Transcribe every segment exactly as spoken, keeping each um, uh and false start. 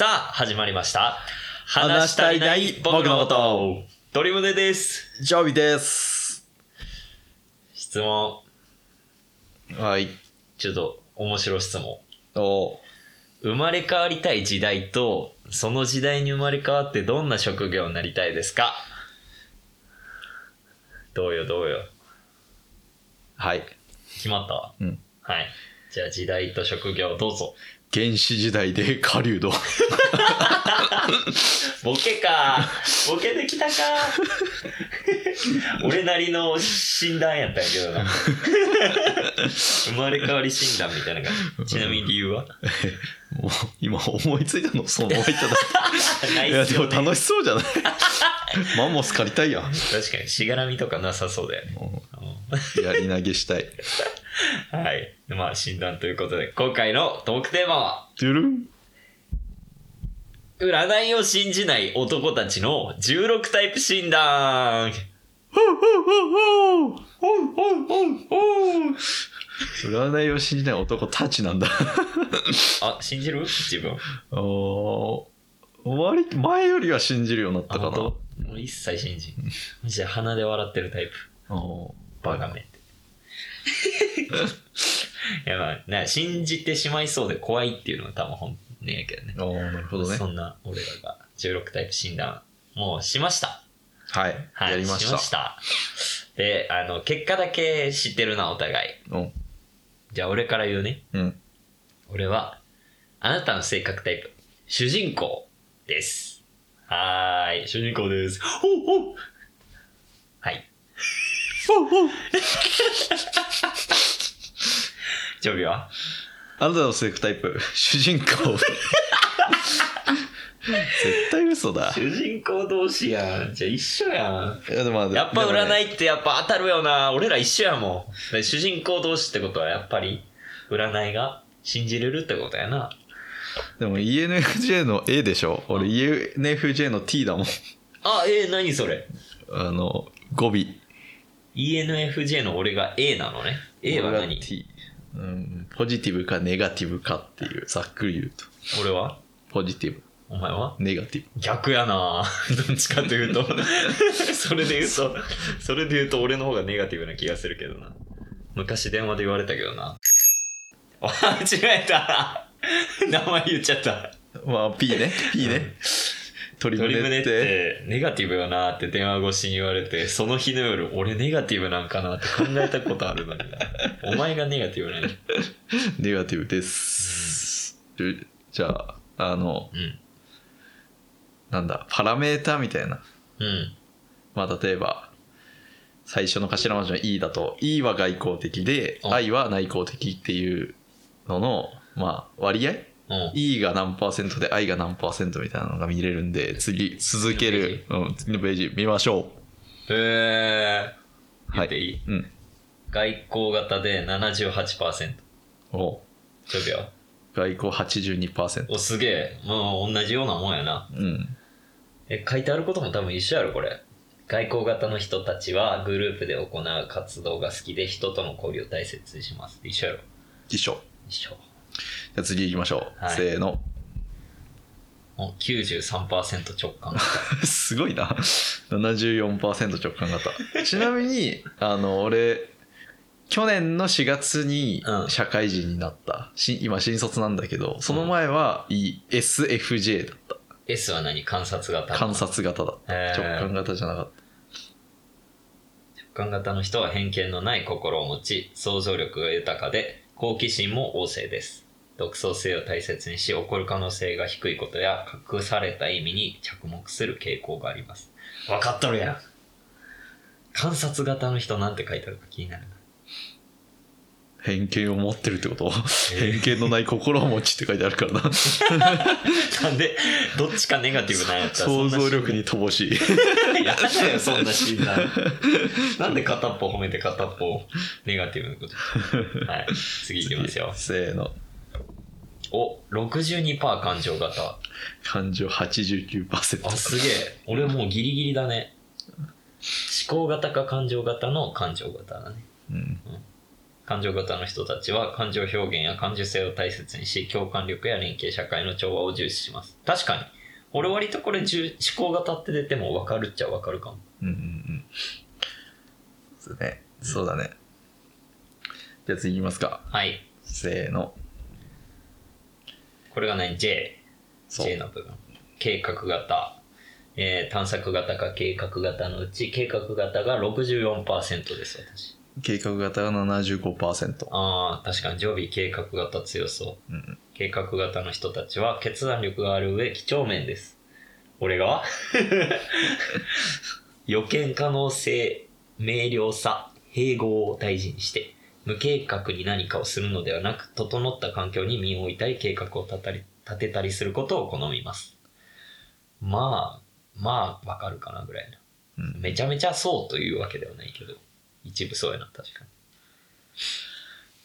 さあ始まりました、話したりない僕のこと。ドリムネです。ジョビです。質問、はい、ちょっと面白い質問。お、生まれ変わりたい時代とその時代に生まれ変わってどんな職業になりたいですか？どうよどうよ。はい、決まったわ。うん、はい。じゃあ時代と職業どうぞ。原始時代で狩人。ボケか、ボケてきたか。俺なりの診断やったんやけどな。生まれ変わり診断みたいな感じ。ちなみに理由は？もう今思いついたのそのまま言っただけ。ないっすよね。いやでも楽しそうじゃない？マンモス狩りたいやん。確かにしがらみとかなさそうだよね。やり投げしたい。はい。まあ診断ということで、今回のトークテーマは占いを信じない男たちのじゅうろくタイプ診断。占いを信じない男たちなんだ。あ、信じる？自分。お割と前よりは信じるようになったかな。もう一切信じん。じゃあ鼻で笑ってるタイプ。おバカめ。いやまあ、な信じてしまいそうで怖いっていうのが多分本音やけどね。おー、なるほどね。そんな俺らがじゅうろくタイプ診断もうしました。はい、はい、やりました。しましたで、あの結果だけ知ってるなお互い。お、じゃあ俺から言うね。うん。俺はあなたの性格タイプ主人公です。はーい、主人公です。おお、はい。おお。ジョビはあなたの性格タイプ主人公。絶対嘘だ。主人公同士やん。じゃあ一緒やん。いやでもやっぱ占いってやっぱ当たるよな。俺ら一緒やもん。主人公同士ってことはやっぱり占いが信じれるってことやな。でも イーエヌエフジェー の A でしょ。俺 イーエヌエフジェー の T だもん。あ、えー、何それ。あの語尾 イーエヌエフジェー の俺が A なのね。 A は何？うん、ポジティブかネガティブかっていう、ざっくり言うと。俺はポジティブ。お前はネガティブ。逆やな。どっちかというとそれで言うとそれで言うと俺の方がネガティブな気がするけどな。昔電話で言われたけどな。あ、間違えた。名前言っちゃった。まあ P ね P ね。鳥胸ってネガティブよなって電話越しに言われて、その日の夜俺ネガティブなんかなって考えたことあるのにお前がネガティブなの。ネガティブです、うん、じゃああの、うん、なんだパラメーターみたいな、うん、まあ例えば最初の頭文字の E だと E は外交的で I は内向的っていうのの、まあ、割合うん、E が何パーセントで I が何パーセントみたいなのが見れるんで、次続ける、うん、次のページ見ましょう。へえー、はい、言っていい、うん、外交型で ななじゅうはちパーセント。 おちょびは外交 はちじゅうにパーセント。 おすげえ、もう同じようなもんやな、うん、え書いてあることも多分一緒やろこれ。外交型の人たちはグループで行う活動が好きで人との交流を大切にします。一緒やろ。一緒一緒。じゃあ次行きましょう、はい、せーの。 きゅうじゅうさんパーセント 直感型。すごいな。 ななじゅうよんパーセント 直感型。ちなみにあの俺去年のしがつに社会人になった、うん、今新卒なんだけど、その前は エスエフジェー だった、うん、S は何？観察型。観察型だった。直感型じゃなかった。直感型の人は偏見のない心を持ち、想像力が豊かで好奇心も旺盛です。独創性を大切にし、起こる可能性が低いことや隠された意味に着目する傾向があります。分かっとるやん。観察型の人なんて書いてあるか気になるな。偏見を持ってるってこと、えー、偏見のない心を持ちって書いてあるからな。なんでどっちかネガティブなやつ。想像力に乏しい。やだよそんな診断。なんで片っぽ褒めて片っぽネガティブなこと。はい、次いきますよ。せーの。お、ろくじゅうにパーセント 感情型。感情 はちじゅうきゅうパーセント。 あ、すげえ。俺もうギリギリだね。思考型か感情型の感情型だね。うん、うん、感情型の人たちは感情表現や感受性を大切にし、共感力や連携社会の調和を重視します。確かに俺割とこれ思考型って出ても分かるっちゃ分かるかも。うんうんうんそうだね、うん、そうだね。じゃあ次いきますか。はい、せーの。これがね J J の部分、計画型、えー、探索型か計画型のうち計画型が ろくじゅうよんパーセント です。私計画型が ななじゅうごパーセント。 ああ確かに常備計画型強そう、うん、計画型の人たちは決断力がある上几帳面です。俺が予見可能性、明瞭さ、併合を大事にして無計画に何かをするのではなく、整った環境に身を置いたり計画を立たり立てたりすることを好みます。まあまあわかるかなぐらいな、うん、めちゃめちゃそうというわけではないけど一部そうやな。確かに。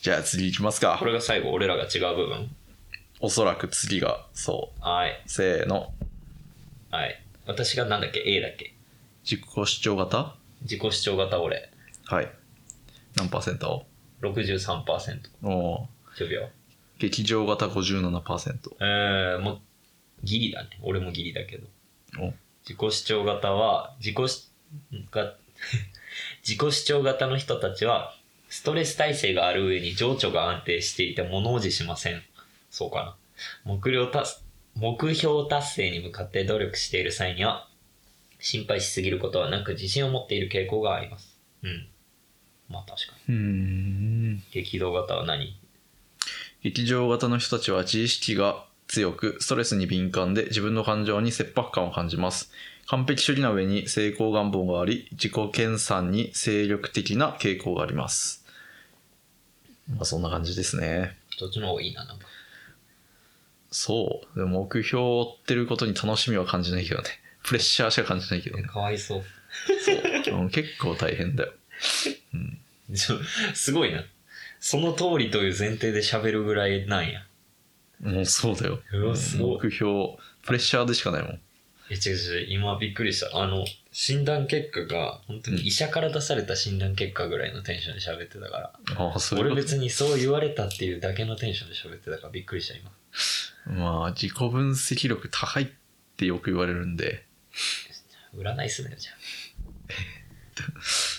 じゃあ次いきますか。これが最後、俺らが違う部分。おそらく次がそう。はい、せーの。はい、私がなんだっけ A だっけ。自己主張型。自己主張型俺。はい、何パーセント。 ろくじゅうさんパーセント。 おーじゅうびょう。劇場型 ごじゅうななパーセント。 えーもうギリだね。俺もギリだけど。お自己主張型は自己しが自己主張型の人たちはストレス耐性がある上に情緒が安定していて物おじしません。そうかな。目標達目標達成に向かって努力している際には心配しすぎることはなく自信を持っている傾向があります。うんまあ確かに。うーん激動型は何。激情型の人たちは自意識が強くストレスに敏感で自分の感情に切迫感を感じます。完璧主義な上に成功願望があり自己研鑽に精力的な傾向があります。まあそんな感じですね。どっちの方がいいな。なんかそうでも目標を追ってることに楽しみは感じないけどね。プレッシャーしか感じないけどね。かわいそう。そう結構大変だよ、うん、すごいな。その通りという前提で喋るぐらいなんや。もうそうだよ。すごい目標プレッシャーでしかないもん。え違う違う今びっくりした。あの診断結果が本当に医者から出された診断結果ぐらいのテンションで喋ってたから、うん、ああそういうこと。俺別にそう言われたっていうだけのテンションで喋ってたからびっくりした今。まあ自己分析力高いってよく言われるんで占いっすねじゃあ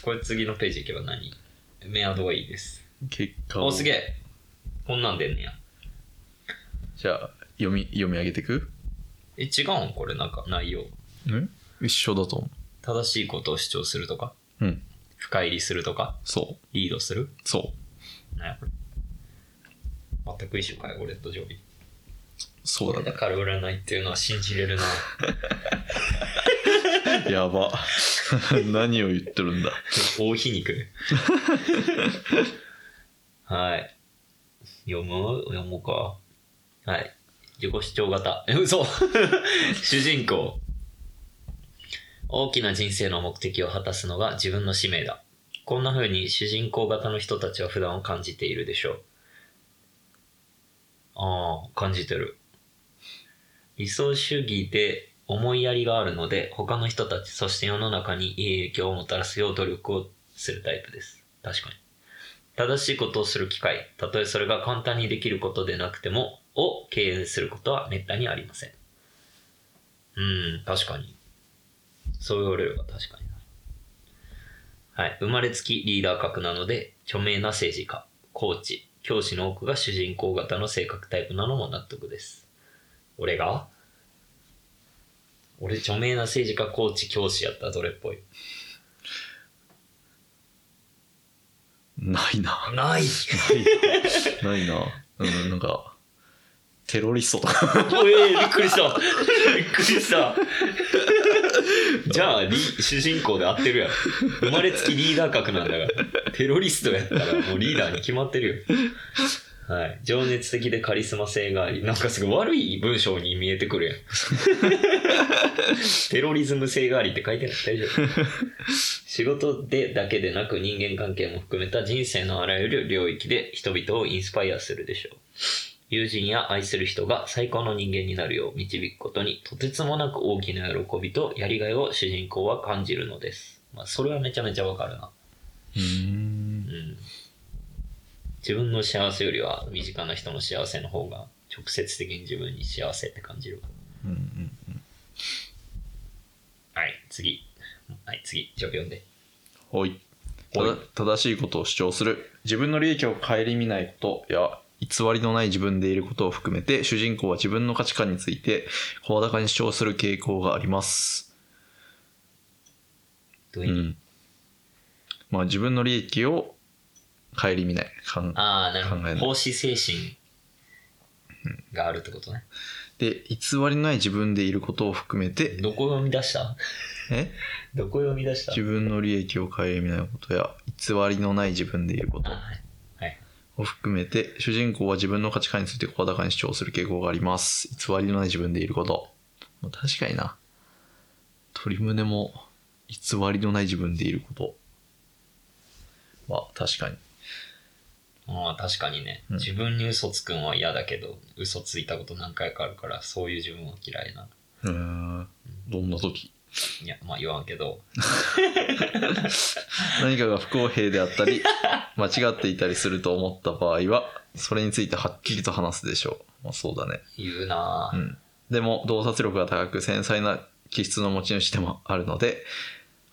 これ次のページいけば何。メアドはいいです。結果おすげえこんなんでんねや。じゃあ読み読み上げてく。え違うんこれなんか内容ん一緒だと思う。正しいことを主張するとか、うん、深入りするとか、そうリードする、そうなんやこれ全く一緒かい。俺とジョビーそうだね。だから占いっていうのは信じれるな。やば何を言ってるんだ大皮肉はい読む読もうか。はい。自己主張型。え、嘘主人公。大きな人生の目的を果たすのが自分の使命だ。こんな風に主人公型の人たちは普段を感じているでしょう。ああ、感じてる。理想主義で思いやりがあるので、他の人たち、そして世の中にいい影響をもたらすよう努力をするタイプです。確かに。正しいことをする機会、たとえそれが簡単にできることでなくても、を敬遠することは滅多にありません。うーん、確かに。そう言われれば確かにな。はい、生まれつきリーダー格なので、著名な政治家、コーチ、教師の多くが主人公型の性格タイプなのも納得です。俺が？俺、著名な政治家、コーチ、教師やったらどれっぽい？ないな。ない。ないな。うん、なんか。テロリストとかおえー、びっくりしたびっくりしたじゃあ主人公で合ってるやん。生まれつきリーダー格なんだからテロリストやったらもうリーダーに決まってるよ。はい、情熱的でカリスマ性があり、なんかすごい悪い文章に見えてくるやんテロリズム性がありって書いてない。大丈夫仕事でだけでなく人間関係も含めた人生のあらゆる領域で人々をインスパイアするでしょう。友人や愛する人が最高の人間になるよう導くことにとてつもなく大きな喜びとやりがいを主人公は感じるのです。まあそれはめちゃめちゃわかるな。うーん、うん、自分の幸せよりは身近な人の幸せの方が直接的に自分に幸せって感じる。うんうんうん。はい、次。はい、次。じゃあ読んで。ほい。正しいことを主張する。自分の利益を顧みないことや偽りのない自分でいることを含めて、主人公は自分の価値観について声高に主張する傾向があります。どういう意味？うん。まあ自分の利益を顧みない。ああ、なるほど。奉仕精神があるってことね。で、偽りのない自分でいることを含めて。どこ読み出した？え？どこ読み出した？自分の利益を顧みないことや偽りのない自分でいることを含めて、主人公は自分の価値観について声高に主張する傾向があります。偽りのない自分でいること。まあ、確かにな。鳥胸も偽りのない自分でいること。まあ確かに。まあ確かにね、うん、自分に嘘つくんは嫌だけど、嘘ついたこと何回かあるから、そういう自分は嫌いな。へー、どんな時？いや、まあ言わんけど何かが不公平であったり間違っていたりすると思った場合は、それについてはっきりと話すでしょう。まあ、そうだね。言うなぁ、うん、でも洞察力が高く繊細な気質の持ち主でもあるので、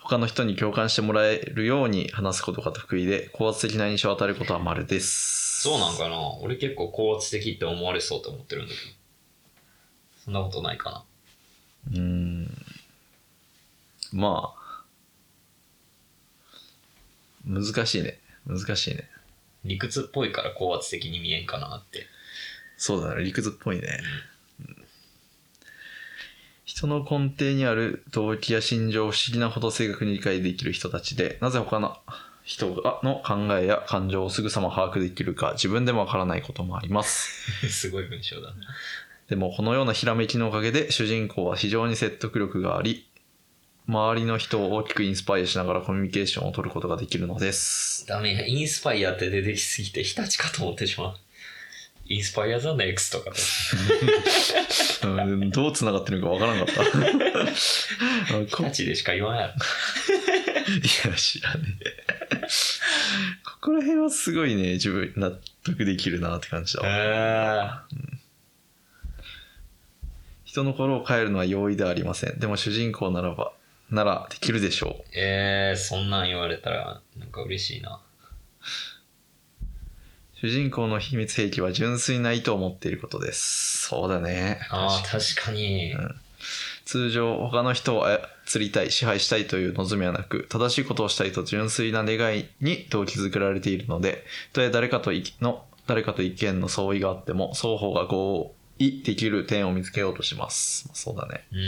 他の人に共感してもらえるように話すことが得意で、高圧的な印象を与えることはまれです。そうなんかな。俺結構高圧的って思われそうと思ってるんだけど、そんなことないかな。うーん、まあ難しいね。難しいね。理屈っぽいから高圧的に見えんかなって。そうだね、理屈っぽいね、うん、人の根底にある動機や心情を不思議なほど正確に理解できる人たちで、なぜ他の人の考えや感情をすぐさま把握できるか、自分でもわからないこともありますすごい文章だ。でもこのようなひらめきのおかげで、主人公は非常に説得力があり、周りの人を大きくインスパイアしながらコミュニケーションを取ることができるのです。ダメ、インスパイアって出てきすぎて日立かと思ってしまう。インスパイアザネクストとかどうつながってるのかわからなかった日立でしか言わんやろいや知らねえここら辺はすごいね、自分納得できるなって感じだわ。人の心を変えるのは容易ではありません。でも主人公ならばならできるでしょう。えー、そんなん言われたらなんか嬉しいな。主人公の秘密兵器は純粋な意図を持っていることです。そうだね。ああ確かに、うん、通常他の人を操りたい、支配したいという望みはなく、正しいことをしたいと純粋な願いに動機づけられているので、たとえ誰かとの誰かと意見の相違があっても、双方がこうできる点を見つけようとします。そうだね、うん、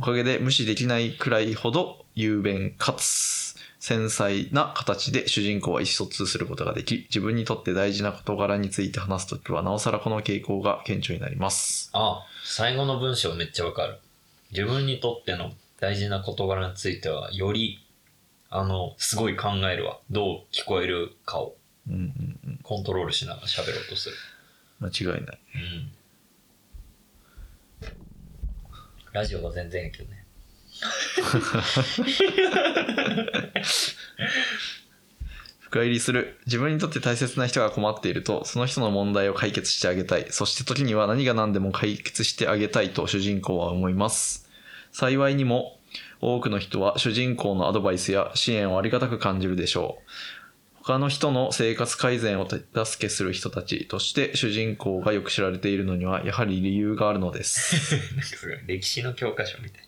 おかげで無視できないくらいほど雄弁かつ繊細な形で主人公は意思疎通することができ、自分にとって大事な事柄について話すときはなおさらこの傾向が顕著になります。ああ、最後の文章めっちゃわかる。自分にとっての大事な事柄についてはよりあのすごい考えるわ。どう聞こえるかを、うんうんうん、コントロールしながら喋ろうとする。間違いない、うん。ラジオが全然やけどね深入りする。自分にとって大切な人が困っていると、その人の問題を解決してあげたい。そして時には何が何でも解決してあげたいと主人公は思います。幸いにも多くの人は主人公のアドバイスや支援をありがたく感じるでしょう。他の人の生活改善を手助けする人たちとして主人公がよく知られているのにはやはり理由があるのです歴史の教科書みたい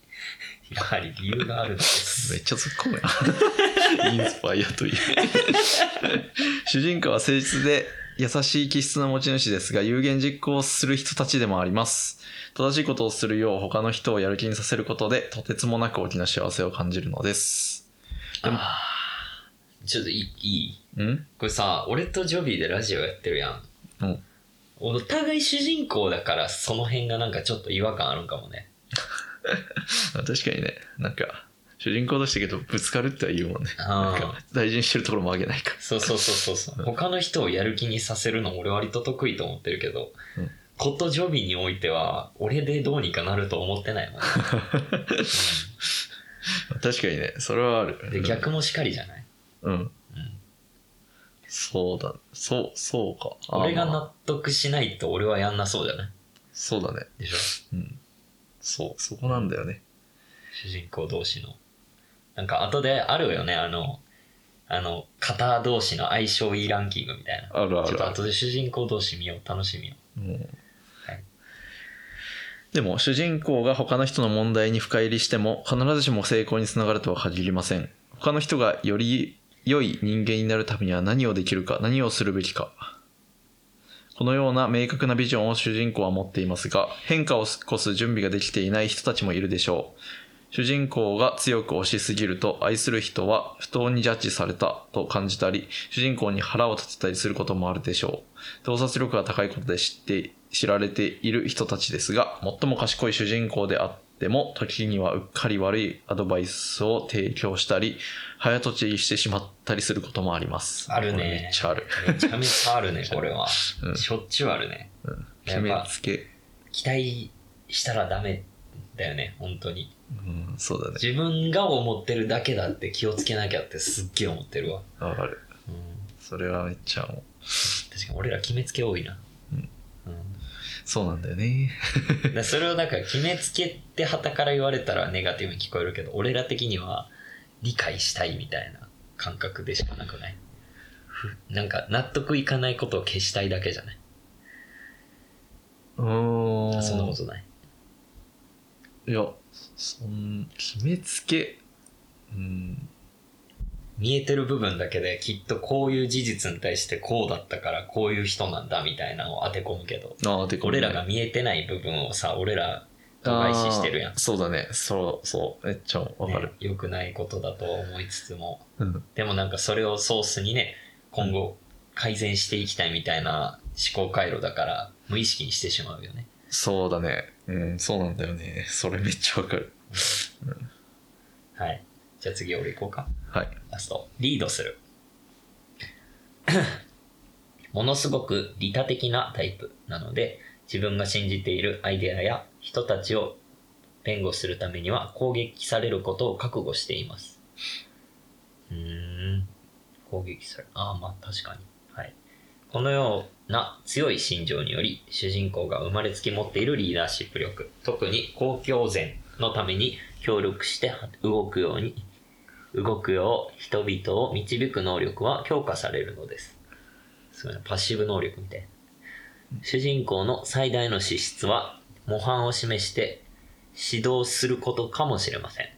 にやはり理由があるのですめっちゃ突っ込むインスパイアという主人公は誠実で優しい気質の持ち主ですが、有言実行する人たちでもあります。正しいことをするよう他の人をやる気にさせることで、とてつもなく大きな幸せを感じるのです。でもちょっといい？ん？これさ、俺とジョビーでラジオやってるやん、うん、お互い主人公だから、その辺がなんかちょっと違和感あるんかもね確かにね、なんか主人公だしたけどぶつかるっては言うもんね。なんか大事にしてるところもあげないからそうそうそうそう他の人をやる気にさせるの俺割と得意と思ってるけど、うん、ことジョビーにおいては俺でどうにかなると思ってないもんね確かにね、それはある。で逆もしかりじゃない？うん、うん、そうだ、そう、そうか。俺が納得しないと俺はやんなそうじゃない？そうだね。でしょ？うん。そう、そこなんだよね。主人公同士の。なんか後であるよね、あの、あの、型同士の相性いいランキングみたいな。あるあるある。ちょっと後で主人公同士見よう、楽しみよう。うん。はい。でも、主人公が他の人の問題に深入りしても、必ずしも成功につながるとは限りません。他の人がより良い人間になるためには何をできるか、何をするべきか。このような明確なビジョンを主人公は持っていますが、変化を起こす準備ができていない人たちもいるでしょう。主人公が強く推しすぎると、愛する人は不当にジャッジされたと感じたり、主人公に腹を立てたりすることもあるでしょう。洞察力が高いことで知って、知られている人たちですが、最も賢い主人公であって、でも時にはうっかり悪いアドバイスを提供したり早とちりしてしまったりすることもあります。あるね。めっちゃある。めちゃめちゃあるね。これはうん、しょっちゅうあるね、うん、決めつけ。期待したらダメだよね本当に、うん、そうだね。自分が思ってるだけだって気をつけなきゃってすっげえ思ってるわ。わかる、うん、それはめっちゃ思う。確かに俺ら決めつけ多いな。うん、うん、そうなんだよね。だそれをなんか決めつけって旗から言われたらネガティブに聞こえるけど、俺ら的には理解したいみたいな感覚でしかなくない？なんか納得いかないことを消したいだけじゃない？うーん。そんなことない。いや、そん決めつけ、うん。見えてる部分だけできっとこういう事実に対してこうだったからこういう人なんだみたいなのを当て込むけど、ああ、俺らが見えてない部分をさ、俺ら度外視してるやん。そうだね。そうそう、めっちゃわかる、ね、よくないことだと思いつつも、うん、でもなんかそれをソースにね、今後改善していきたいみたいな思考回路だから無意識にしてしまうよね。そうだね。うん、そうなんだよね。それめっちゃわかる、うんうん、はい、じゃあ次俺行こうか。はい。ラスト。リードする。ものすごく利他的なタイプなので、自分が信じているアイデアや人たちを弁護するためには攻撃されることを覚悟しています。うーん。攻撃される。ああ、まあ確かに。はい。このような強い心情により、主人公が生まれつき持っているリーダーシップ力、特に公共善のために協力して動くように、動くよう人々を導く能力は強化されるのです。すごいな、パッシブ能力みたいな。主人公の最大の資質は模範を示して指導することかもしれません。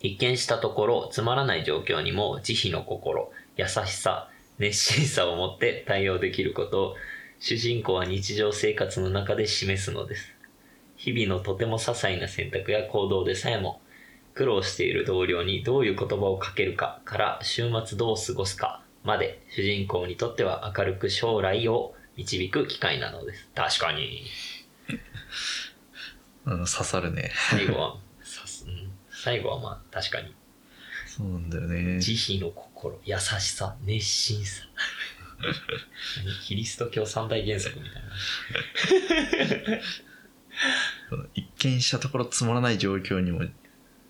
一見したところつまらない状況にも慈悲の心、優しさ、熱心さを持って対応できることを主人公は日常生活の中で示すのです。日々のとても些細な選択や行動でさえも苦労している同僚にどういう言葉をかけるかから週末どう過ごすかまで、主人公にとっては明るく将来を導く機会なのです。確かに。うん、刺さるね。最後は刺す、うん、最後はまあ確かに。そうなんだよね。慈悲の心、優しさ、熱心さ。キリスト教三大原則みたいな。一見したところつまらない状況にもっ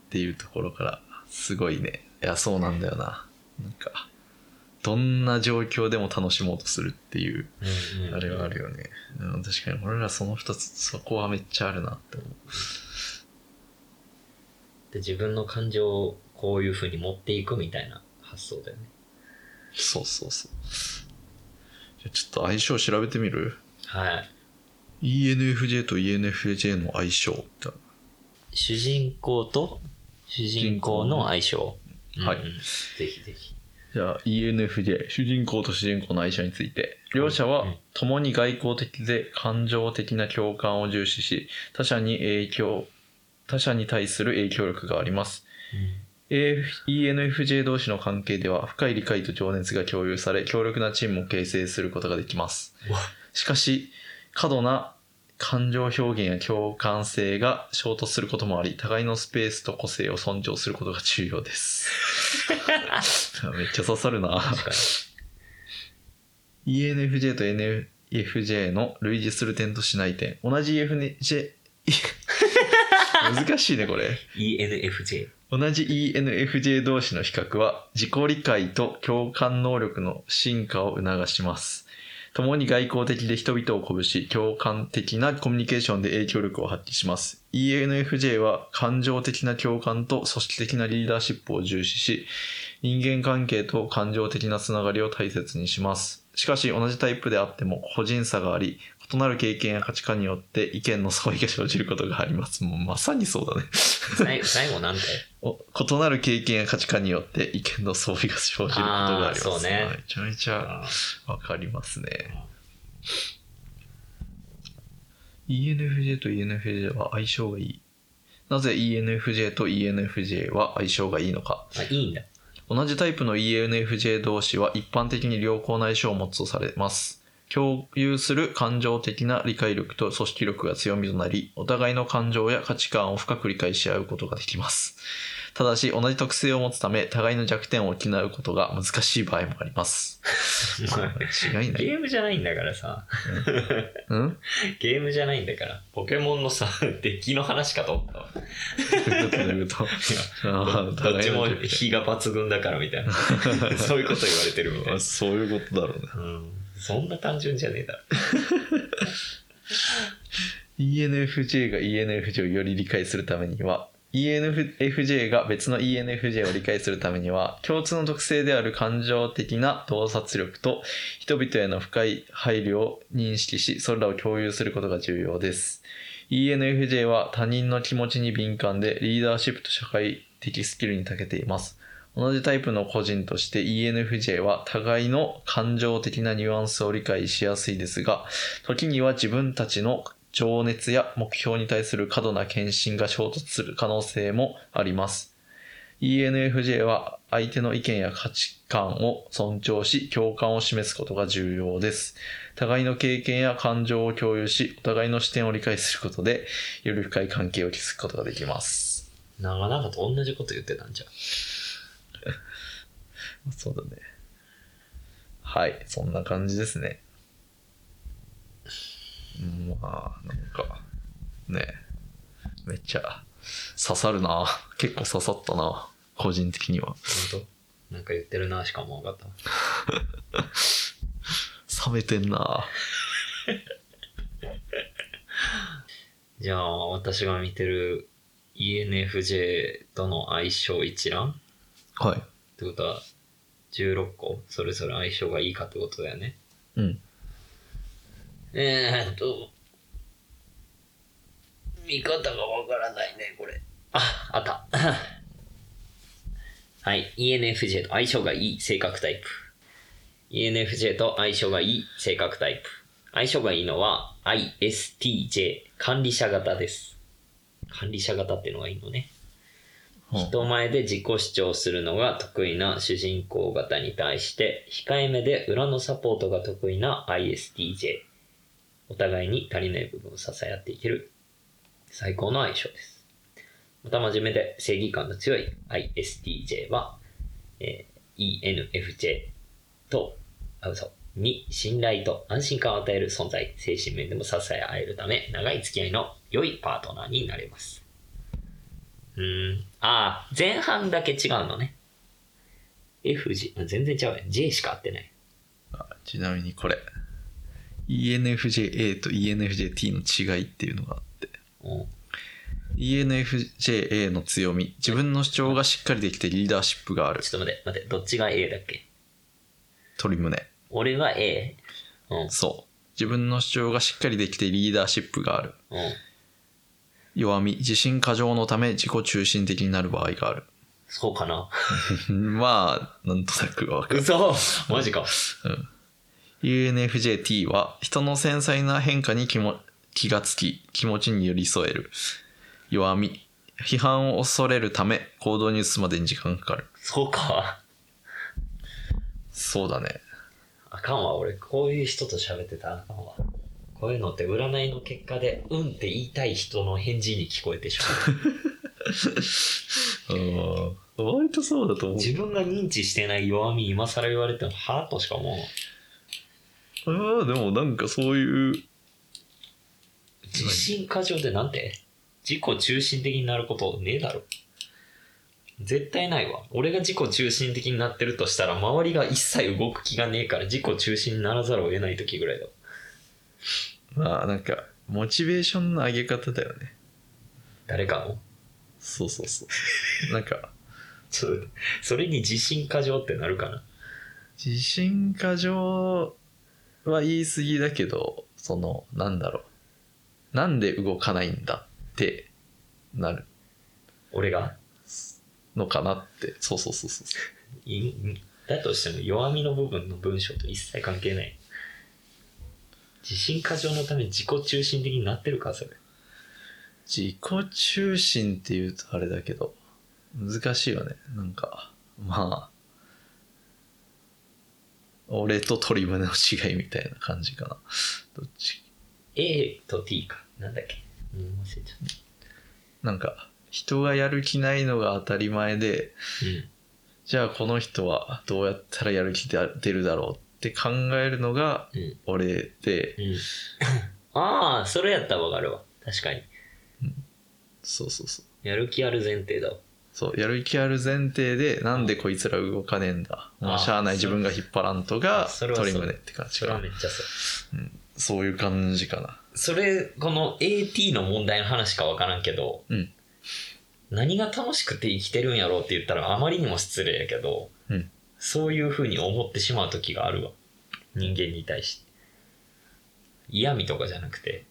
ていうところからすごいね。いや、そうなんだよな。なんかどんな状況でも楽しもうとするっていう、うんうん、あれはあるよね、うん、確かに俺らそのふたつ、そこはめっちゃあるなって思う。で、自分の感情をこういう風に持っていくみたいな発想だよね。そうそうそう。じゃあちょっと相性調べてみる？はい。イーエヌエフジェー と イーエヌエフジェー の相性。主人公と主人公の相性。はい、うんうん。ぜひぜひ。じゃあ イーエヌエフジェー、主人公と主人公の相性について。両者は共に外交的で感情的な共感を重視し、他者に影響、他者に対する影響力があります。うん、イーエヌエフジェー 同士の関係では深い理解と情熱が共有され、強力なチームを形成することができます。しかし、過度な感情表現や共感性が衝突することもあり、互いのスペースと個性を尊重することが重要です。めっちゃ刺さるな。確かに。イーエヌエフジェー と エヌエフジェー の類似する点としない点。同じ イーエヌエフジェー 難しいねこれ。イーエヌエフジェー。同じ イーエヌエフジェー 同士の比較は自己理解と共感能力の進化を促します。共に外交的で人々を鼓舞し、共感的なコミュニケーションで影響力を発揮します。 イーエヌエフジェー は感情的な共感と組織的なリーダーシップを重視し、人間関係と感情的なつながりを大切にします。しかし同じタイプであっても個人差があり、異なる経験や価値観によって意見の相違が生じることがあります。もうまさにそうだね。最後なんで異なる経験や価値観によって意見の相違が生じることがあります。そうね、めちゃめちゃわかりますね。 イーエヌエフジェー と イーエヌエフジェー は相性がいい。なぜ イーエヌエフジェー と イーエヌエフジェー は相性がいいのか。あ、いいんだ。同じタイプの イーエヌエフジェー 同士は一般的に良好な相性を持つとされます。共有する感情的な理解力と組織力が強みとなり、お互いの感情や価値観を深く理解し合うことができます。ただし、同じ特性を持つため、互いの弱点を補うことが難しい場合もあります。違いない。ゲームじゃないんだからさ。うん、ゲームじゃないんだから。ポケモンのさ、デッキの話かと思ったわ。どっちも日が抜群だからみたいな。そういうこと言われてるみたいな。そういうことだろうね。うん、そんな単純じゃねえだろ。イーエヌエフジェー が イーエヌエフジェー をより理解するためには、 イーエヌエフジェー が別の イーエヌエフジェー を理解するためには、共通の特性である感情的な洞察力と人々への深い配慮を認識し、それらを共有することが重要です。 イーエヌエフジェー は他人の気持ちに敏感で、リーダーシップと社会的スキルに長けています。同じタイプの個人として イーエヌエフジェー は互いの感情的なニュアンスを理解しやすいですが、時には自分たちの情熱や目標に対する過度な献身が衝突する可能性もあります。イーエヌエフジェー は相手の意見や価値観を尊重し、共感を示すことが重要です。互いの経験や感情を共有し、お互いの視点を理解することで、より深い関係を築くことができます。長々と同じこと言ってたんじゃん。そうだね。はい、そんな感じですね。まあなんかね、めっちゃ刺さるな。結構刺さったな、個人的には。本当なんか言ってるなしかも分かった冷めてんなじゃあ私が見てる イーエヌエフジェー との相性一覧、はい、ってことはじゅうろっこそれぞれ相性がいいかってことだよね。うん、えーっと見方がわからないねこれ。あ、あったはい、 イーエヌエフジェー と相性がいい性格タイプ。 イーエヌエフジェー と相性がいい性格タイプ。相性がいいのは アイエスティージェー 管理者型です。管理者型っていうのがいいのね。人前で自己主張するのが得意な主人公型に対して、控えめで裏のサポートが得意な アイエスティージェー。お互いに足りない部分を支え合っていける最高の相性です。また真面目で正義感の強い アイエスティージェー は、えー、イーエヌエフジェー と、あ、嘘、に信頼と安心感を与える存在、精神面でも支え合えるため、長い付き合いの良いパートナーになれます。うーん、ああ、前半だけ違うのね。F、G、全然違うね。J しか合ってない。あ、ちなみにこれ、イーエヌエフジェーエー と イーエヌエフジェーティー の違いっていうのがあって。うん、イーエヌエフジェーエー の強み、自分の主張がしっかりできてリーダーシップがある。ちょっと待って、待って、どっちが A だっけ？鳥胸。俺が A。うん。そう。自分の主張がしっかりできてリーダーシップがある。うん。弱み、自信過剰のため自己中心的になる場合がある。そうかなまあなんとなくわかる。嘘、マジか、うん、イーエヌエフジェーティー は人の繊細な変化に気も気がつき、気持ちに寄り添える。弱み、批判を恐れるため行動に移すまでに時間かかる。そうかそうだね。あかんわ、俺こういう人と喋ってたらあかんわ。こういうのって占いの結果でうんって言いたい人の返事に聞こえてしまうあ、割とそうだと思う。自分が認知してない弱み今更言われてもはぁとしか思う。あ、でもなんかそういう自信過剰でなんて自己中心的になることねえだろ。絶対ないわ。俺が自己中心的になってるとしたら、周りが一切動く気がねえから自己中心にならざるを得ない時ぐらいだ。まあなんかモチベーションの上げ方だよね。誰かの？そうそうそう。なんかちょっとそれに自信過剰ってなるかな。自信過剰は言い過ぎだけど、そのなんだろう、なんで動かないんだってなる。俺が？のかなって。そうそうそうそう。だとしても弱みの部分の文章と一切関係ない。自信過剰のため自己中心的になってるか、それ。自己中心って言うとあれだけど難しいよね。なんかまあ俺と鳥胸の違いみたいな感じかな。どっち A と T かなんだっけ、うん、忘れちゃった。なんか人がやる気ないのが当たり前で、うん、じゃあこの人はどうやったらやる気出るだろうって考えるのが俺で、うんうん、ああそれやったら分かるわ。確かに、うん、そうそうそう、やる気ある前提だわ。そうやる気ある前提で、なんでこいつら動かねえんだ、もうしゃあない自分が引っ張らんとが鳥胸って感じかな。それはめっちゃそう、うん、そういう感じかな。それこの エーティー の問題の話か分からんけど、うん、何が楽しくて生きてるんやろうって言ったらあまりにも失礼やけど、うん、そういうふうに思ってしまう時があるわ、人間に対して。嫌味とかじゃなくて、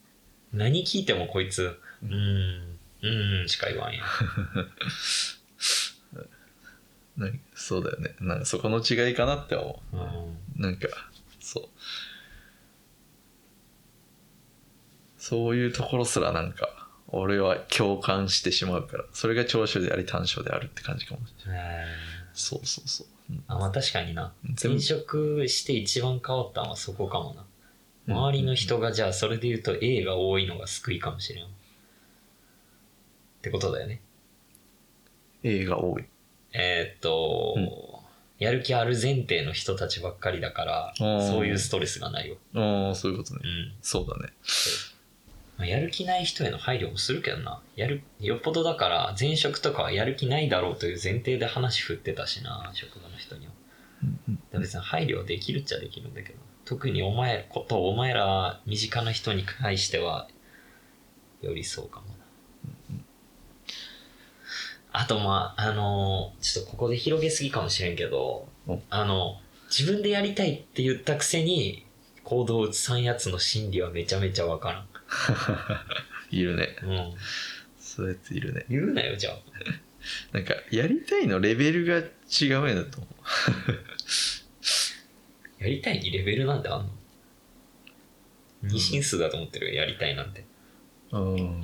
何聞いてもこいつうーんうんしか言わんやん。そうだよね。なんかそこの違いかなって思う、うん、なんかそうそういうところすらなんか俺は共感してしまうから、それが長所であり短所であるって感じかもしれない。そうそうそう、うん、あまあ確かにな。転職して一番変わったのはそこかもな。周りの人が、じゃあそれで言うと A が多いのが救いかもしれんってことだよね。 A が多い、えー、っと、うん、やる気ある前提の人たちばっかりだから、そういうストレスがないよ。ああそういうことね、うん、そうだね。まあ、やる気ない人への配慮もするけどな。やるよっぽどだから、前職とかはやる気ないだろうという前提で話振ってたしな、職場の人には。別に配慮できるっちゃできるんだけど、特にお前ことをお前ら身近な人に対してはよりそうかもな、うんうん、あとまああのー、ちょっとここで広げすぎかもしれんけど、あの自分でやりたいって言ったくせに行動を移さんやつの心理はめちゃめちゃ分からん。いるね、うん、そういうやついるね。言うなよじゃあ。なんかやりたいのレベルが違うんだと思う。やりたいにレベルなんてあんの？二進数だと思ってるよ、やりたいなんて。うん。い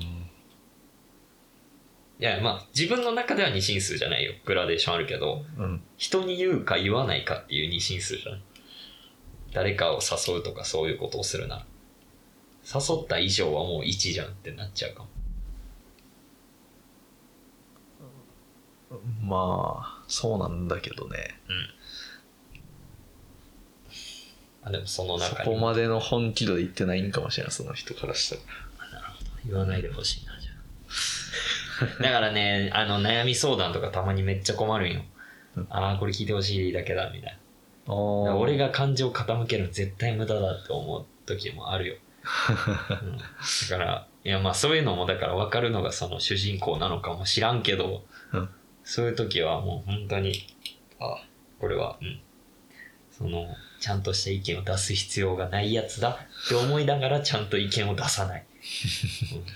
やまあ自分の中では二進数じゃないよ、グラデーションあるけど、うん、人に言うか言わないかっていう二進数じゃない。誰かを誘うとかそういうことをするなら、誘った以上はもう一じゃんってなっちゃうかも。まあそうなんだけどね、うん、あでもその中にそこまでの本気度で言ってないんかもしれない、その人からしたら。なるほど、言わないでほしいなじゃあ。だからね、あの悩み相談とかたまにめっちゃ困るんよ、うん、ああこれ聞いてほしいだけだみたいな。俺が感情傾けるの絶対無駄だって思う時もあるよ。うん、だからいやまあそういうのもだから分かるのがその主人公なのかも知らんけど、うん、そういう時はもう本当にあこれは、うん、そのちゃんとした意見を出す必要がないやつだって思いながらちゃんと意見を出さない。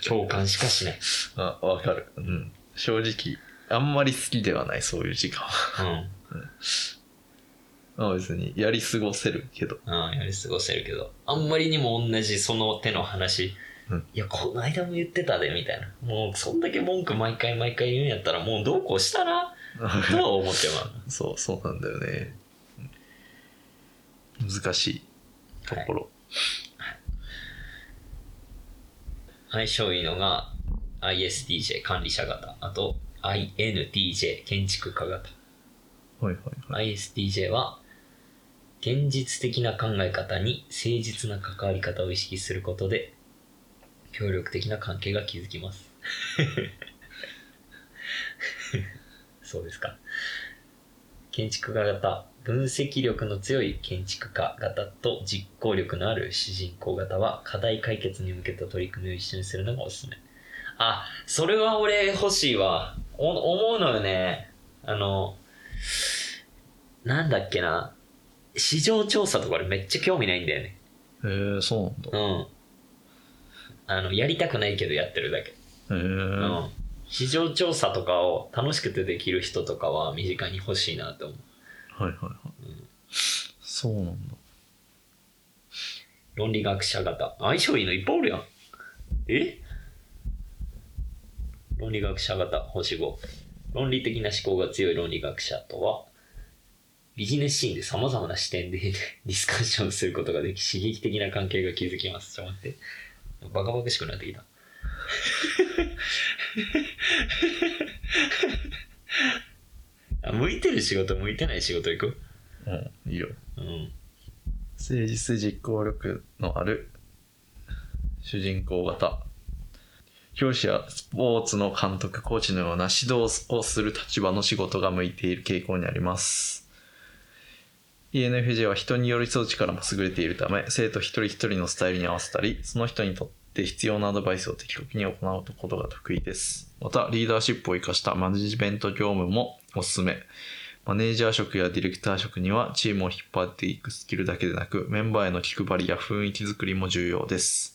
共感しかしない。あ分かる、うん、正直あんまり好きではない、そういう時間は。うん、うんまあ、別にやり過ごせるけど、ああやり過ごせるけど、あんまりにも同じその手の話、うん、いやこの間も言ってたでみたいな、もうそんだけ文句毎回毎回言うんやったらもうどうこうしたらとは思ってまう。そうそうなんだよね、難しいところ、はいはい、相性いいのが アイエスティージェー 管理者型、あと アイエヌティージェー 建築家型。はいはいはい、アイエスティージェー は現実的な考え方に誠実な関わり方を意識することで協力的な関係が築きます。そうですか。建築家型、分析力の強い建築家型と実行力のある主人公型は課題解決に向けた取り組みを一緒にするのがおすすめ。あ、それは俺欲しいわ。お思うのよね。あの、なんだっけな。市場調査とか俺めっちゃ興味ないんだよね。へえ、そうなんだ。うん。あの、やりたくないけどやってるだけ。へえ。うん。市場調査とかを楽しくてできる人とかは身近に欲しいなと思う。はいはいはい。うん、そうなんだ。論理学者型。相性いいのいっぱいおるやん。え？論理学者型、星ご。論理的な思考が強い論理学者とは、ビジネスシーンで様々な視点でディスカッションすることができ、刺激的な関係が築きます。ちょっと待って。バカバカしくなってきた。向いてる仕事、向いてない仕事行く？うん、いいよ。うん。誠実実行力のある主人公型。教師やスポーツの監督、コーチのような指導をする立場の仕事が向いている傾向にあります。イーエヌエフジェー は人に寄り添う力も優れているため、生徒一人一人のスタイルに合わせたり、その人にとって必要なアドバイスを的確に行うことが得意です。また、リーダーシップを生かしたマネジメント業務もおすすめ。マネージャー職やディレクター職にはチームを引っ張っていくスキルだけでなく、メンバーへの気配りや雰囲気作りも重要です。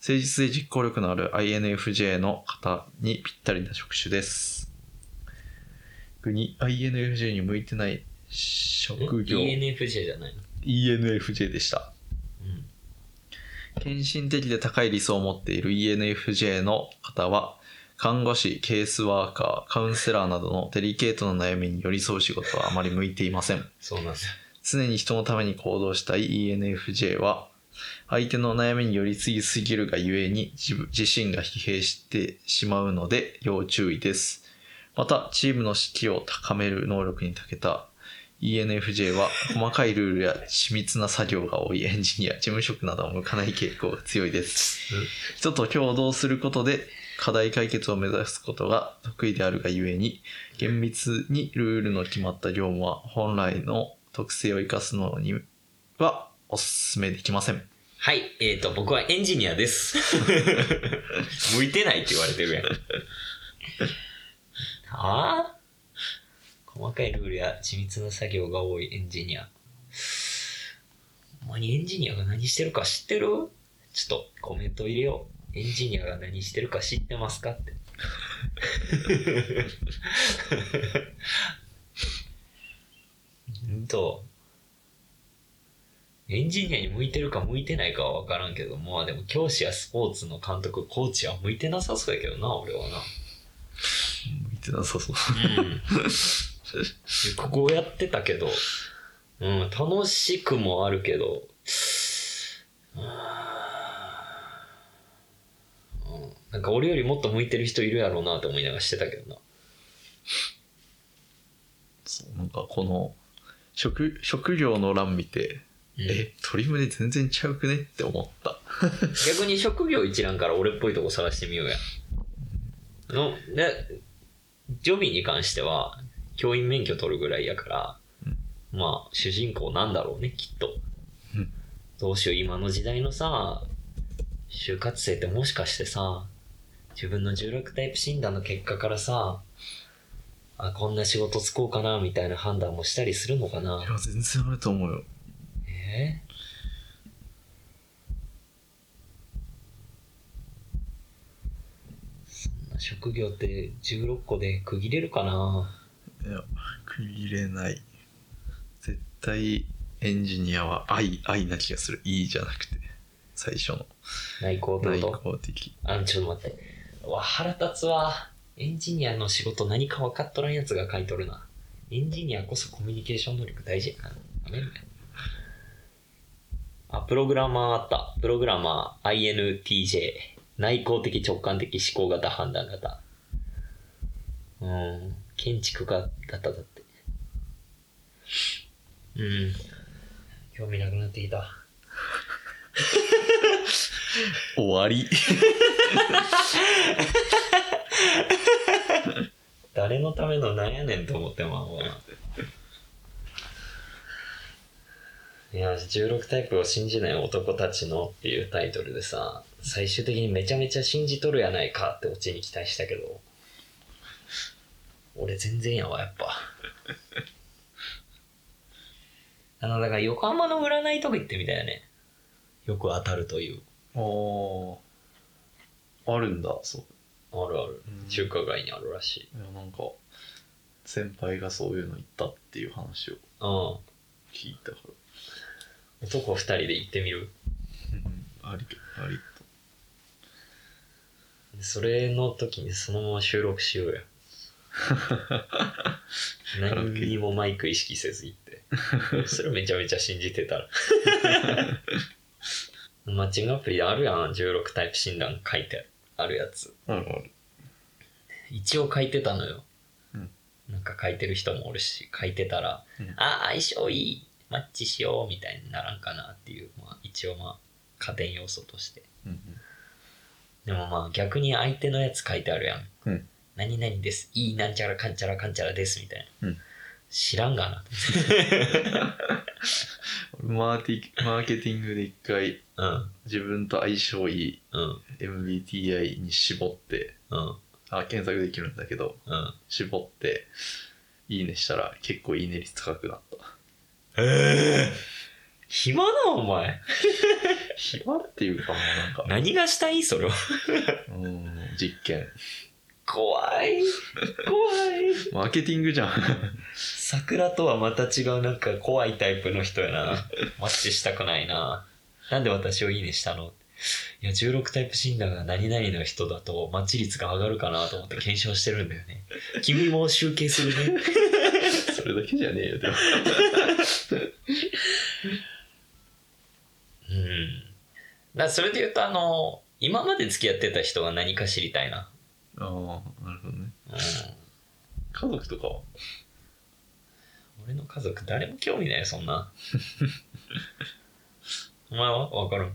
誠実で実行力のある アイエヌエフジェー の方にぴったりな職種です。逆に アイエヌエフジェー に向いてない職業。イーエヌエフジェー じゃないの ？イーエヌエフジェー でした、うん。献身的で高い理想を持っている イーエヌエフジェー の方は、看護師、ケースワーカー、カウンセラーなどのデリケートな悩みに寄り添う仕事はあまり向いていません。そうなんですよ。常に人のために行動したい イーエヌエフジェー は、相手の悩みに寄りすぎすぎるがゆえに自身が疲弊してしまうので要注意です。また、チームの士気を高める能力に長けた イーエヌエフジェー は細かいルールや緻密な作業が多いエンジニア、事務職などを向かない傾向が強いです。人と共同することで課題解決を目指すことが得意であるがゆえに、厳密にルールの決まった業務は本来の特性を生かすのにはお勧めできません。はい、えーと、僕はエンジニアです。向いてないって言われてるやん。あー？細かいルールや緻密な作業が多いエンジニア。ほんまにエンジニアが何してるか知ってる？ちょっとコメント入れよう。エンジニアが何してるか知ってますかって。うんと。エンジニアに向いてるか向いてないかは分からんけど、まあでも教師やスポーツの監督、コーチは向いてなさそうやけどな、俺はな。向いてなさそう。うん。ここをやってたけど、うん、楽しくもあるけど、うん、なんか俺よりもっと向いてる人いるやろうなって思いながらしてたけどな。そう、なんかこの、職、職業の欄見て、うん、え、鳥胸全然ちゃうくねって思った。逆に職業一覧から俺っぽいとこ探してみようや。の、で、ジョビーに関しては、教員免許取るぐらいやから、うん、まあ、主人公なんだろうね、きっと。うん、どうしよう、今の時代のさ、就活生ってもしかしてさ、自分のじゅうろくタイプ診断の結果からさ、あ、こんな仕事つこうかな、みたいな判断もしたりするのかな。いや、全然あると思うよ。えそんな職業ってじゅうろっこで区切れるかな。いや、区切れない。絶対エンジニアは愛愛な気がする。いいじゃなくて最初の内向的。内向的。あ、ちょっと待って、わ、腹立つわ。エンジニアの仕事何か分かっとらんやつが書いとるな。エンジニアこそコミュニケーション能力大事やな。ダメだね。あ、プログラマーあった。プログラマー、アイエヌティージェー。内向的、直感的、思考型、判断型。うん。建築家だっただって。うん。興味なくなってきた。終わり。誰れのためのなんやねんと思ってまうわ。いやじゅうろくタイプを信じない男たちのっていうタイトルでさ、最終的にめちゃめちゃ信じとるやないかってオチに期待したけど、俺全然やわやっぱ。あのだから横浜の占いとか行ってみたよね。よく当たるという。ああ、あるんだそう。あるある、うん、中華街にあるらしい。いやなんか先輩がそういうの行ったっていう話を聞いたから。うん男ふたりで行ってみる、うん、ありありとそれの時にそのまま収録しようや。何にもマイク意識せず行ってそれめちゃめちゃ信じてたらマッチングアプリであるやんじゅうろくタイプ診断書いてあるやつ、うんうん、一応書いてたのよ、うん、なんか書いてる人もおるし書いてたら、うん、あ相性いいマッチしようみたいにならんかなっていう、まあ、一応まあ加点要素として、うんうん、でもまあ逆に相手のやつ書いてあるやん、うん、何々ですいいなんちゃらかんちゃらかんちゃらですみたいな、うん、知らんがな俺マーティマーケティングで一回、うん、自分と相性いい、うん、エムビーティーアイ に絞って、うん、あ検索できるんだけど、うん、絞っていいねしたら結構いいね率高くなったえー、暇なお前暇っていうかもうなんか何がしたいそれはうん実験怖い怖いマーケティングじゃん桜とはまた違うなんか怖いタイプの人やなマッチしたくないななんで私をいいねしたのいやじゅうろくタイプ診断が何々の人だとマッチ率が上がるかなと思って検証してるんだよね君も集計するねそれだけじゃねえよでもうんだそれで言うとあの今まで付き合ってた人が何か知りたいなああなるほどね、うん、家族とかは俺の家族誰も興味ないよそんなお前は分かる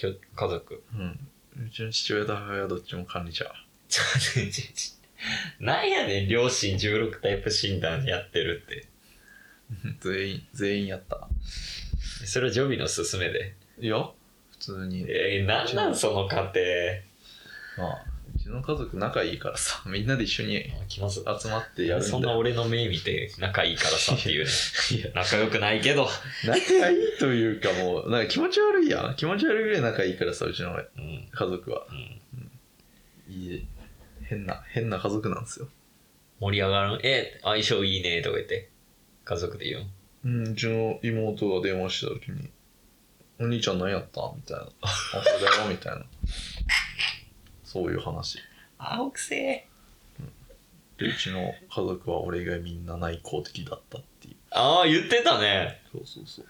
家族うんうちの父親と母親はどっちも管理者ちょっとなんやねん両親じゅうろくタイプ診断やってるって全員全員やったそれはジョビの勧めでいや普通にえー、なんなんその家庭まあうちの家族仲いいからさみんなで一緒に集まってやるんだそんな俺の目見て仲いいからさっていうねいや仲良くないけど仲いいというかもうなんか気持ち悪いやん気持ち悪いぐらい仲いいからさうちの家族は、うんうん、いい変な変な家族なんですよ盛り上がるえ相性いいねとか言って家族で言ううんうちの妹が電話した時にお兄ちゃん何やったみたいなあそうだよみたいなそういう話青くせえ、うん、うちの家族は俺以外みんな内向的だったっていうああ言ってたねそうそうそう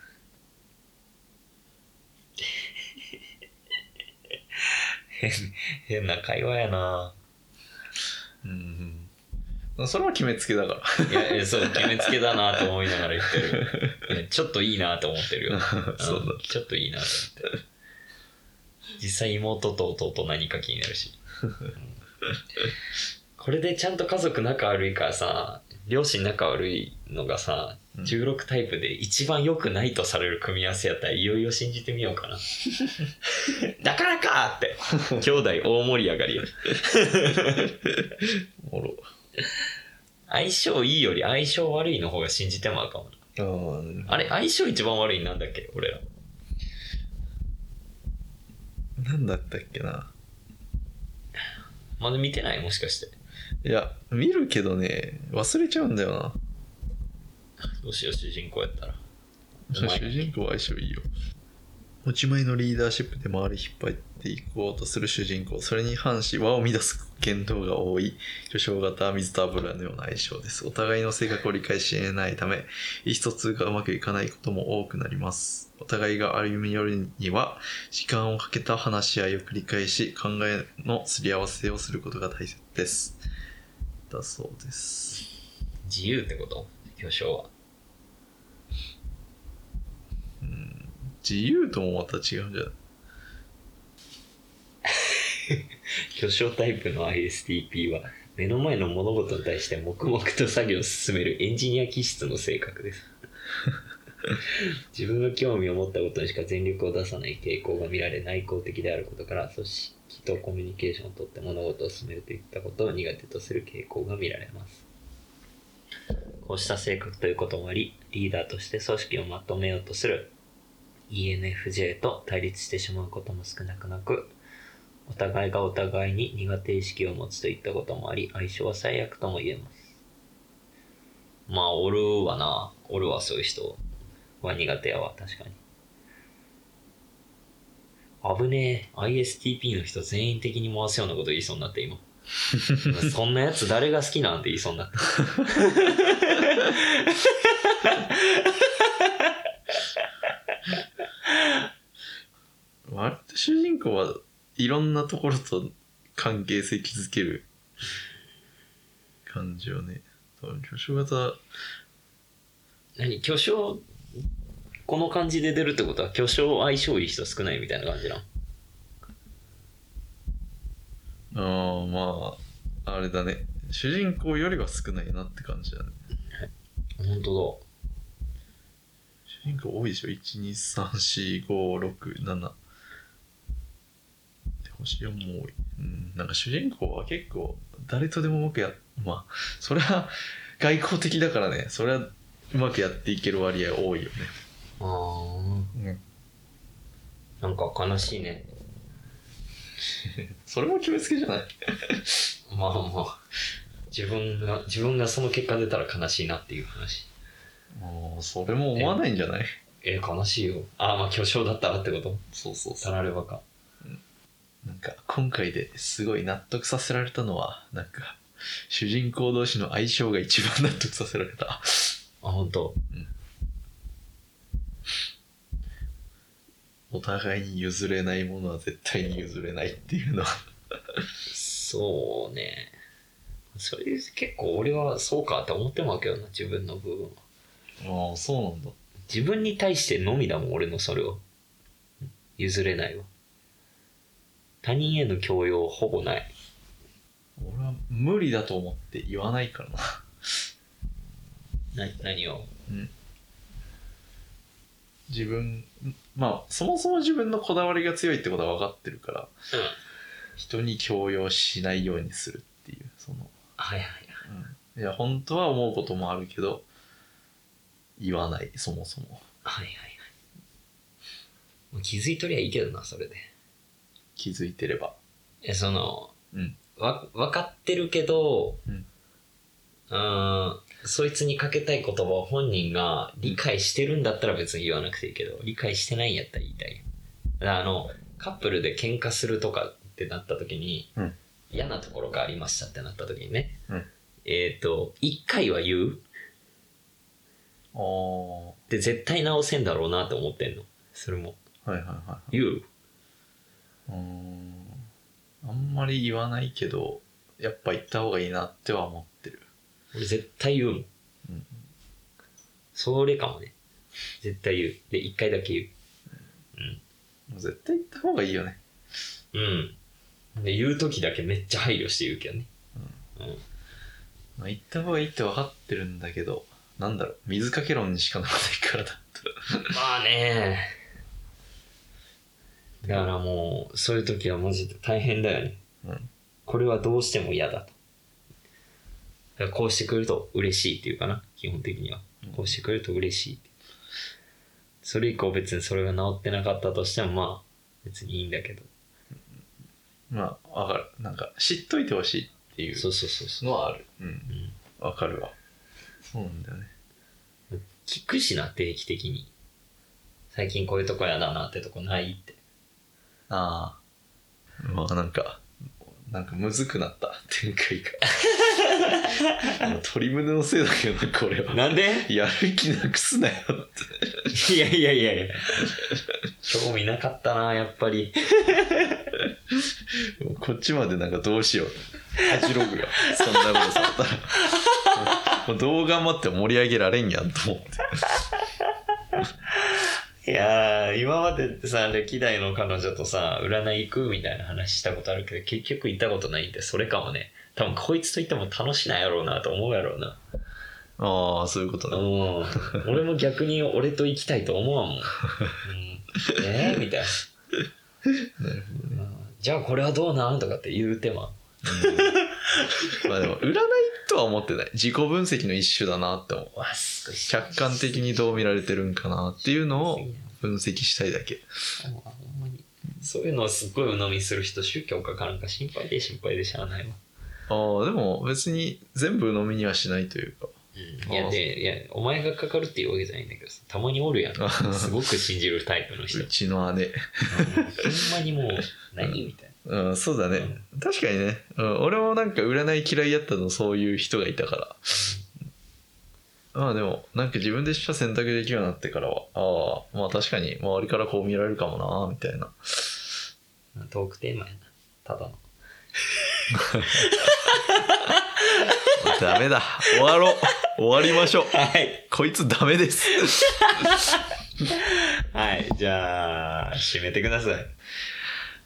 変、変な会話やなうんそれは決めつけだからいやそう決めつけだなと思いながら言ってるちょっといいなと思ってるよそうだちょっといいなと思って実際妹と弟何か気になるし、うん、これでちゃんと家族仲悪いからさ両親仲悪いのがさじゅうろくタイプで一番良くないとされる組み合わせやったらいよいよ信じてみようかなだからかーって兄弟大盛り上がりおろ相性いいより相性悪いの方が信じてもあるかもな あ, あれ相性一番悪いなんだっけ俺らなんだったっけなまだ見てないもしかしていや見るけどね忘れちゃうんだよなどうしよう主人公やったら主人公は相性いいよ持ち前のリーダーシップで周り引っ張っていこうとする主人公それに反し和を乱す言動が多い巨匠型水と油のような相性ですお互いの性格を理解し得ないため意思疎通がうまくいかないことも多くなりますお互いが歩み寄るには時間をかけた話し合いを繰り返し考えのすり合わせをすることが大切ですだそうです自由ってこと巨匠はうん自由ともまた違うんじゃない巨匠タイプの アイエスティーピー は目の前の物事に対して黙々と作業を進めるエンジニア気質の性格です自分の興味を持ったことにしか全力を出さない傾向が見られ、内向的であることから組織とコミュニケーションをとって物事を進めるといったことを苦手とする傾向が見られます。こうした性格ということもあり、リーダーとして組織をまとめようとする イーエヌエフジェー と対立してしまうことも少なくなく、お互いがお互いに苦手意識を持つといったこともあり、相性は最悪とも言えます。まあおるわな、おるわ、そういう人は苦手やわ。確かに危ねえ、 アイエスティーピー の人全員的に回すようなこと言いそうになって今そんなやつ誰が好きなんて言いそうになった割と主人公はいろんなところと関係性築ける感じよね。巨匠型何、巨匠この感じで出るってことは巨匠相性いい人少ないみたいな感じな。ああ、まああれだね、主人公よりは少ないなって感じだね。はい、本当だ。主人公多いでしょ。いち、に、さん、よん、ご、ろく、なな星よんも多い。うん、なんか主人公は結構誰とでもうまくやっ、まあそれは外交的だからね、それはうまくやっていける割合多いよね。ああ、ね、なんか悲しいねそれも決めつけじゃないまあまあ自分が自分がその結果出たら悲しいなっていう話。ああ、それも思わないんじゃない。え、え悲しいよ。ああ、まあ巨匠だったらってこと。そうそうそう、たらればか。なんか今回ですごい納得させられたのは、なんか主人公同士の相性が一番納得させられた。あ、本当。うん。お互いに譲れないものは絶対に譲れないっていうのはそうね、それ結構俺はそうかって思ってもらうけどな、自分の部分は。ああ、そうなんだ。自分に対してのみだもん俺のそれは。譲れないわ。他人への強要ほぼない。俺は無理だと思って言わないからな。な、何を？ん？自分、まあそもそも自分のこだわりが強いってことは分かってるから、うん、人に強要しないようにするっていう、その。はいはいはい。うん、いや本当は思うこともあるけど言わない、そもそも。はいはいはい。もう気づいとりゃいいけどな、それで。気づいてれば、え、その、うん、わ分かってるけど、うん、あそいつにかけたい言葉を本人が理解してるんだったら別に言わなくていいけど、理解してないんやったら言いたい。あのカップルで喧嘩するとかってなった時に、うん、嫌なところがありましたってなった時にね、うん、えっといっかいは言うあで絶対直せんだろうなと思ってんの、それも、はいはいはいはい、言う。うーん、あんまり言わないけどやっぱ言った方がいいなっては思ってる。俺絶対言うもん、うん、それかもね。絶対言うでいっかいだけ言う、うん、もう絶対言った方がいいよね。うんで言う時だけめっちゃ配慮して言うけどね、うんうん、まあ、言った方がいいって分かってるんだけど、なんだろう、水かけ論にしかならないからだまあねー、だからもうそういう時はマジで大変だよね、うん、これはどうしても嫌だと、だからこうしてくれると嬉しいっていうかな、基本的には、うん、こうしてくれると嬉しいって。それ以降別にそれが治ってなかったとしてもまあ別にいいんだけど、まあ分かる、なんか知っといてほしいっていうのはある。うん、分かるわ。そうなんだよね、聞くしな、定期的に最近こういうとこやだなってとこないって。ああ、まあなんかなんかむずくなった展開が鶏胸のせいだけどな、これは。なんでやる気なくすなよっていやいやいやいや興味なかったなやっぱりこっちまでなんかどうしよう恥ログがそんなことされたらもうどう頑張って盛り上げられんやんと思っていややー、今までってさ、歴代の彼女とさ、占い行くみたいな話したことあるけど、結局行ったことないんで、それかもね。多分こいつといっても楽しないやろうなと思うやろうな。ああ、そういうことね。うん、俺も逆に俺と行きたいと思わんもん。うん、えー、みたいな。なるほどね。じゃあこれはどうなんとかって言うてま。うん、まあでも占いとは思ってない。自己分析の一種だなって思う。客観的にどう見られてるんかなっていうのを分析したいだけ。あ、ほんまにそういうのをすっごい鵜呑みする人、宗教家かなんか心配で心配でしゃあないわ。ああ、でも別に全部鵜呑みにはしないというか。うん、いやで、いやお前がかかるっていうわけじゃないんだけどさ、たまにおるやん。すごく信じるタイプの人。うちの姉。ほんまにもう何みたいな。うん、うん、そうだね、うん。確かにね、うん。俺もなんか占い嫌いやったのそういう人がいたから。うん、まあでもなんか自分でしか選択できるようになってからは、ああまあ確かに周りからこう見られるかもなみたいな。トークテーマやな。ただの。ダメだ、終わろう、終わりましょう、はい、こいつダメですはい、じゃあ締めてください。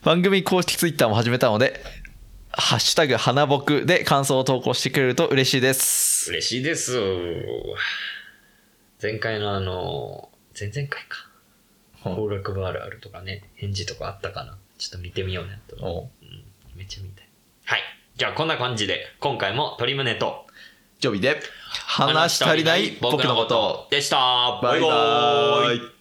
番組公式ツイッターも始めたので、ハッシュタグ花僕で感想を投稿してくれると嬉しいです。嬉しいです。前回のあの前々回か攻略部あるあるとかね、返事とかあったかな、ちょっと見てみようねと、うん、めっちゃ見たい。はい、じゃあこんな感じで今回も鳥胸とジョビで話し足りない僕のことでした。バイバーイ。